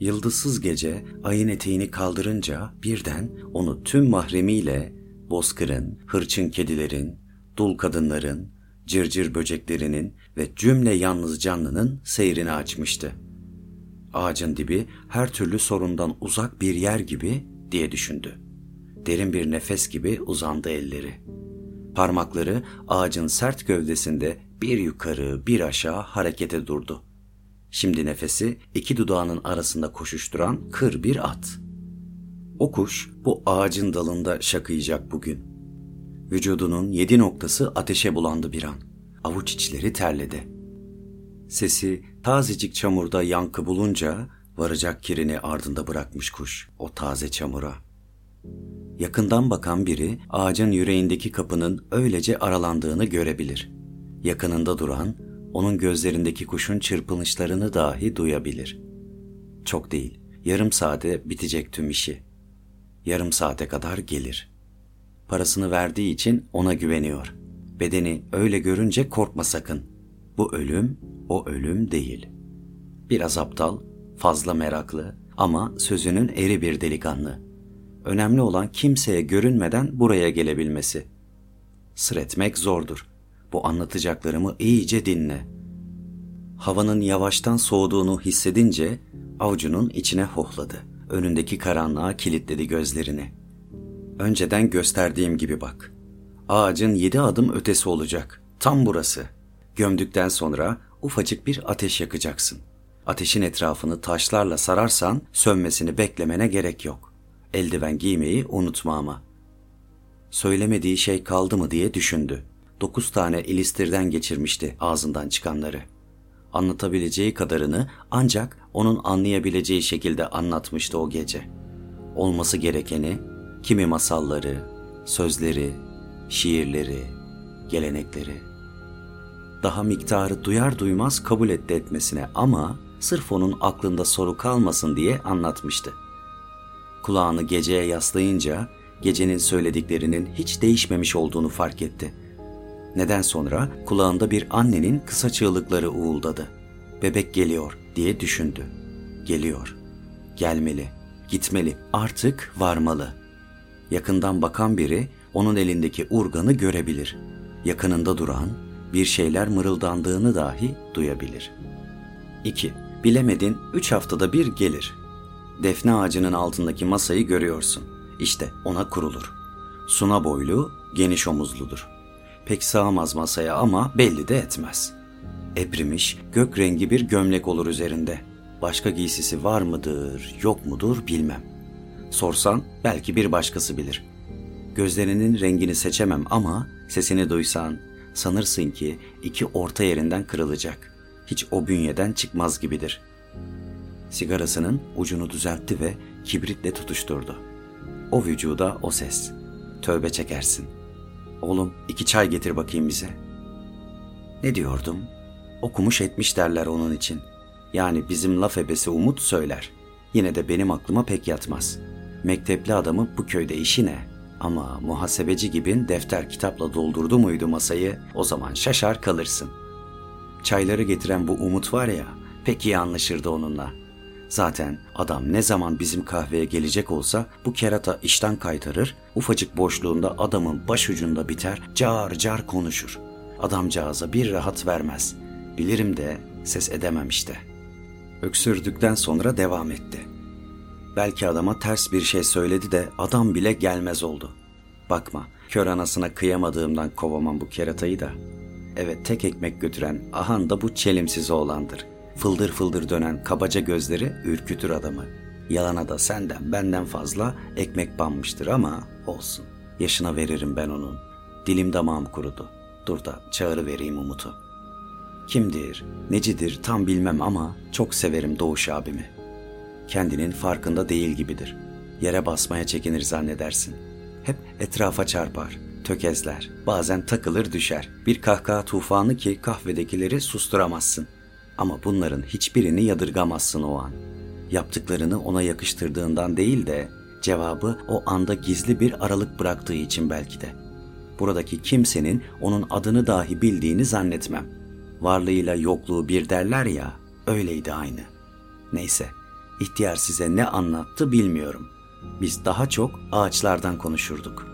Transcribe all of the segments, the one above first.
Yıldızsız gece ayın eteğini kaldırınca birden onu tüm mahremiyle bozkırın, hırçın kedilerin, dul kadınların, cırcır böceklerinin ve cümle yalnız canlının seyrini açmıştı. Ağacın dibi her türlü sorundan uzak bir yer gibi diye düşündü. Derin bir nefes gibi uzandı elleri. Parmakları ağacın sert gövdesinde bir yukarı bir aşağı harekete durdu. Şimdi nefesi iki dudağının arasında koşuşturan kır bir at. O kuş bu ağacın dalında şakıyacak bugün. Vücudunun 7 noktası ateşe bulandı bir an. Avuç içleri terledi. Sesi tazecik çamurda yankı bulunca varacak kirini ardında bırakmış kuş o taze çamura. Yakından bakan biri ağacın yüreğindeki kapının öylece aralandığını görebilir. Yakınında duran onun gözlerindeki kuşun çırpınışlarını dahi duyabilir. Çok değil, yarım saate bitecek tüm işi. Yarım saate kadar gelir. Parasını verdiği için ona güveniyor. Bedeni öyle görünce korkma sakın. Bu ölüm, o ölüm değil. Biraz aptal, fazla meraklı ama sözünün eri bir delikanlı. Önemli olan kimseye görünmeden buraya gelebilmesi. Sır etmek zordur. Bu anlatacaklarımı iyice dinle. Havanın yavaştan soğuduğunu hissedince avcunun içine hohladı. Önündeki karanlığa kilitledi gözlerini. Önceden gösterdiğim gibi bak. Ağacın 7 adım ötesi olacak. Tam burası. Gömdükten sonra ufacık bir ateş yakacaksın. Ateşin etrafını taşlarla sararsan sönmesini beklemene gerek yok. Eldiven giymeyi unutma ama. Söylemediği şey kaldı mı diye düşündü. 9 tane ilistirden geçirmişti ağzından çıkanları. Anlatabileceği kadarını ancak onun anlayabileceği şekilde anlatmıştı o gece. Olması gerekeni, kimi masalları, sözleri, şiirleri, gelenekleri. Daha miktarı duyar duymaz kabul etti etmesine ama sırf onun aklında soru kalmasın diye anlatmıştı. Kulağını geceye yaslayınca gecenin söylediklerinin hiç değişmemiş olduğunu fark etti. Neden sonra kulağında bir annenin kısa çığlıkları uğuldadı. Bebek geliyor diye düşündü. Geliyor. Gelmeli. Gitmeli. Artık varmalı. Yakından bakan biri onun elindeki urganı görebilir. Yakınında duran bir şeyler mırıldandığını dahi duyabilir. 2. Bilemedin 3 haftada bir gelir. Defne ağacının altındaki masayı görüyorsun. İşte ona kurulur. Suna boylu, geniş omuzludur. Pek sığamaz masaya ama belli de etmez. Eprimiş, gök rengi bir gömlek olur üzerinde. Başka giysisi var mıdır, yok mudur bilmem. Sorsan belki bir başkası bilir. Gözlerinin rengini seçemem ama sesini duysan sanırsın ki iki orta yerinden kırılacak. Hiç o bünyeden çıkmaz gibidir. Sigarasının ucunu düzeltti ve kibritle tutuşturdu. O vücuda o ses. Tövbe çekersin. Oğlum 2 çay getir bakayım bize. Ne diyordum? Okumuş etmiş derler onun için. Yani bizim laf ebesi Umut söyler. Yine de benim aklıma pek yatmaz. Mektepli adamı bu köyde işi ne? Ama muhasebeci gibi defter kitapla doldurdu muydu masayı? O zaman şaşar kalırsın. Çayları getiren bu Umut var ya, pek iyi anlaşırdı onunla. Zaten adam ne zaman bizim kahveye gelecek olsa bu kerata işten kaytarır, ufacık boşluğunda adamın başucunda biter, car car konuşur. Adamcağıza bir rahat vermez. Bilirim de ses edemem işte. Öksürdükten sonra devam etti. Belki adama ters bir şey söyledi de adam bile gelmez oldu. Bakma, kör anasına kıyamadığımdan kovamam bu keratayı da. Evet, tek ekmek götüren ahan da bu çelimsiz oğlandır. Fıldır fıldır dönen kabaca gözleri ürkütür adamı. Yalana da senden benden fazla ekmek banmıştır ama olsun. Yaşına veririm ben onun. Dilim damağım kurudu. Dur da çağırıvereyim Umut'u. Kimdir, necidir tam bilmem ama çok severim Doğuş abimi. Kendinin farkında değil gibidir. Yere basmaya çekinir zannedersin. Hep etrafa çarpar, tökezler, bazen takılır düşer. Bir kahkaha tufanı ki kahvedekileri susturamazsın. Ama bunların hiçbirini yadırgamazsın o an. Yaptıklarını ona yakıştırdığından değil de cevabı o anda gizli bir aralık bıraktığı için belki de. Buradaki kimsenin onun adını dahi bildiğini zannetmem. Varlığıyla yokluğu bir derler ya, öyleydi aynı. Neyse, İhtiyar size ne anlattı bilmiyorum. Biz daha çok ağaçlardan konuşurduk.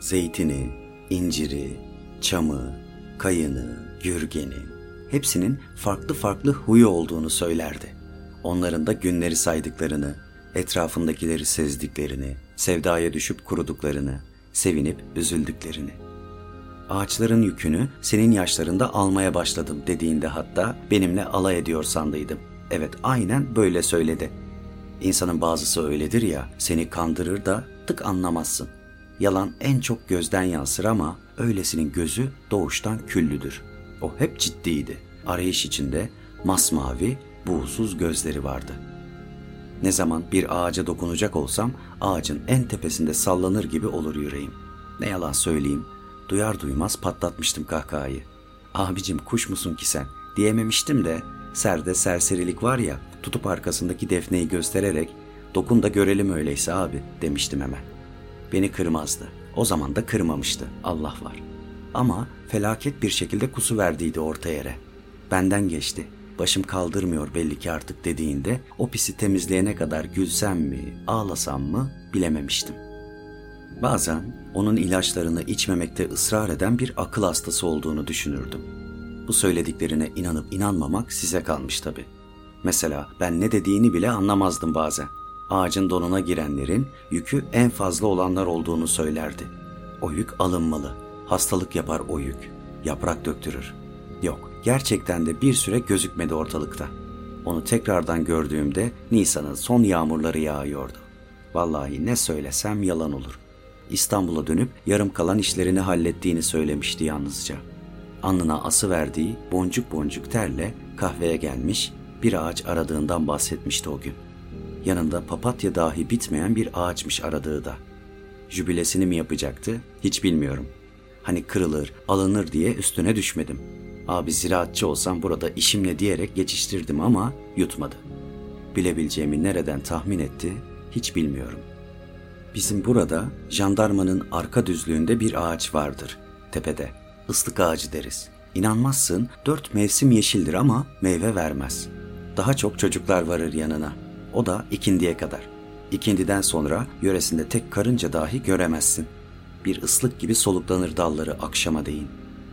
Zeytini, inciri, çamı, kayını, yürgeni, hepsinin farklı farklı huyu olduğunu söylerdi. Onların da günleri saydıklarını, etrafındakileri sezdiklerini, sevdaya düşüp kuruduklarını, sevinip üzüldüklerini. Ağaçların yükünü senin yaşlarında almaya başladım dediğinde hatta benimle alay ediyor sandıydım. Evet, aynen böyle söyledi. İnsanın bazısı öyledir ya, seni kandırır da tık anlamazsın. Yalan en çok gözden yansır ama öylesinin gözü doğuştan küllüdür. O hep ciddiydi. Arayış içinde masmavi, buğusuz gözleri vardı. Ne zaman bir ağaca dokunacak olsam ağacın en tepesinde sallanır gibi olur yüreğim. Ne yalan söyleyeyim, duyar duymaz patlatmıştım kahkahayı. "Abicim kuş musun ki sen?" diyememiştim de serde serserilik var ya, tutup arkasındaki defneyi göstererek "dokun da görelim öyleyse abi" demiştim hemen. Beni kırmazdı. O zaman da kırmamıştı. Allah var. Ama felaket bir şekilde kusuverdiydi orta yere. Benden geçti. Başım kaldırmıyor belli ki artık dediğinde o pisi temizleyene kadar gülsem mi, ağlasam mı bilememiştim. Bazen onun ilaçlarını içmemekte ısrar eden bir akıl hastası olduğunu düşünürdüm. Bu söylediklerine inanıp inanmamak size kalmış tabii. Mesela ben ne dediğini bile anlamazdım bazen. Ağacın donuna girenlerin yükü en fazla olanlar olduğunu söylerdi. O yük alınmalı. Hastalık yapar o yük. Yaprak döktürür. Yok, gerçekten de bir süre gözükmedi ortalıkta. Onu tekrardan gördüğümde Nisan'ın son yağmurları yağıyordu. Vallahi ne söylesem yalan olur. İstanbul'a dönüp yarım kalan işlerini hallettiğini söylemişti yalnızca. Alnına asıverdiği boncuk boncuk terle kahveye gelmiş bir ağaç aradığından bahsetmişti o gün. Yanında papatya dahi bitmeyen bir ağaçmış aradığı da. Jübilesini mi yapacaktı hiç bilmiyorum. Hani kırılır, alınır diye üstüne düşmedim. "Abi ziraatçı olsam burada işimle" diyerek geçiştirdim ama yutmadı. Bilebileceğimi nereden tahmin etti hiç bilmiyorum. Bizim burada jandarmanın arka düzlüğünde bir ağaç vardır tepede. Islık ağacı deriz. İnanmazsın, 4 mevsim yeşildir ama meyve vermez. Daha çok çocuklar varır yanına. O da ikindiye kadar. İkindiden sonra yöresinde tek karınca dahi göremezsin. Bir ıslık gibi soluklanır dalları akşama değin.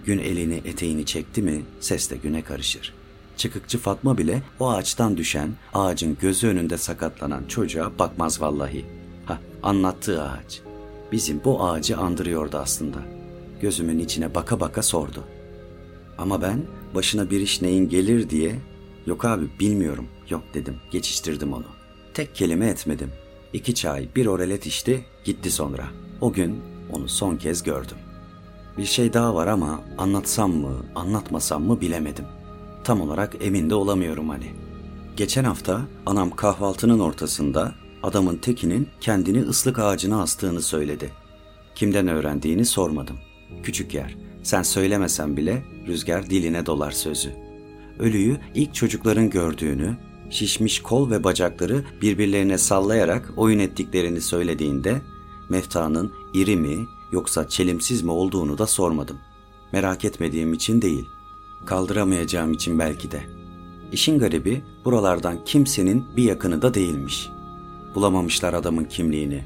Gün elini eteğini çekti mi ses de güne karışır. Çıkıkçı Fatma bile o ağaçtan düşen, ağacın gözü önünde sakatlanan çocuğa bakmaz vallahi. Ha, anlattığı ağaç. Bizim bu ağacı andırıyordu aslında. Gözümün içine baka baka sordu. Ama ben başına bir iş neyin gelir diye "yok abi bilmiyorum" "yok" dedim, geçiştirdim onu. Tek kelime etmedim. 2 çay, 1 orelet içti, gitti sonra. O gün onu son kez gördüm. Bir şey daha var ama anlatsam mı, anlatmasam mı bilemedim. Tam olarak emin de olamıyorum hani. Geçen hafta anam kahvaltının ortasında adamın tekinin kendini ıslık ağacına astığını söyledi. Kimden öğrendiğini sormadım. Küçük yer, sen söylemesen bile rüzgar diline dolar sözü. Ölüyü ilk çocukların gördüğünü, şişmiş kol ve bacakları birbirlerine sallayarak oyun ettiklerini söylediğinde meftanın iri mi yoksa çelimsiz mi olduğunu da sormadım. Merak etmediğim için değil, kaldıramayacağım için belki de. İşin garibi, buralardan kimsenin bir yakını da değilmiş. Bulamamışlar adamın kimliğini.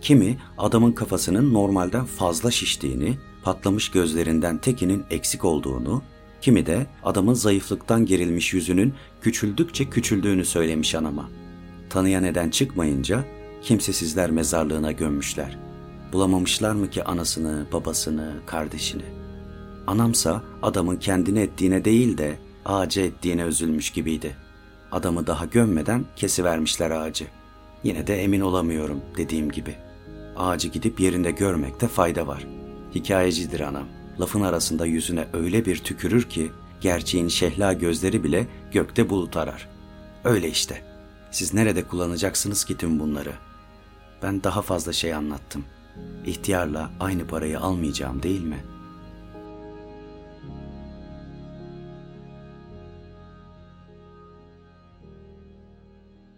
Kimi adamın kafasının normalden fazla şiştiğini, patlamış gözlerinden tekinin eksik olduğunu, kimi de adamın zayıflıktan gerilmiş yüzünün küçüldükçe küçüldüğünü söylemiş anama. Tanıya neden çıkmayınca kimsesizler mezarlığına gömmüşler. Bulamamışlar mı ki anasını, babasını, kardeşini? Anamsa adamın kendine ettiğine değil de ağaca ettiğine üzülmüş gibiydi. Adamı daha gömmeden kesivermişler ağacı. Yine de emin olamıyorum dediğim gibi. Ağacı gidip yerinde görmekte fayda var. Hikayecidir anam. Lafın arasında yüzüne öyle bir tükürür ki gerçeğin şehla gözleri bile gökte bulut arar. Öyle işte. Siz nerede kullanacaksınız ki tüm bunları? Ben daha fazla şey anlattım. İhtiyarla aynı parayı almayacağım değil mi?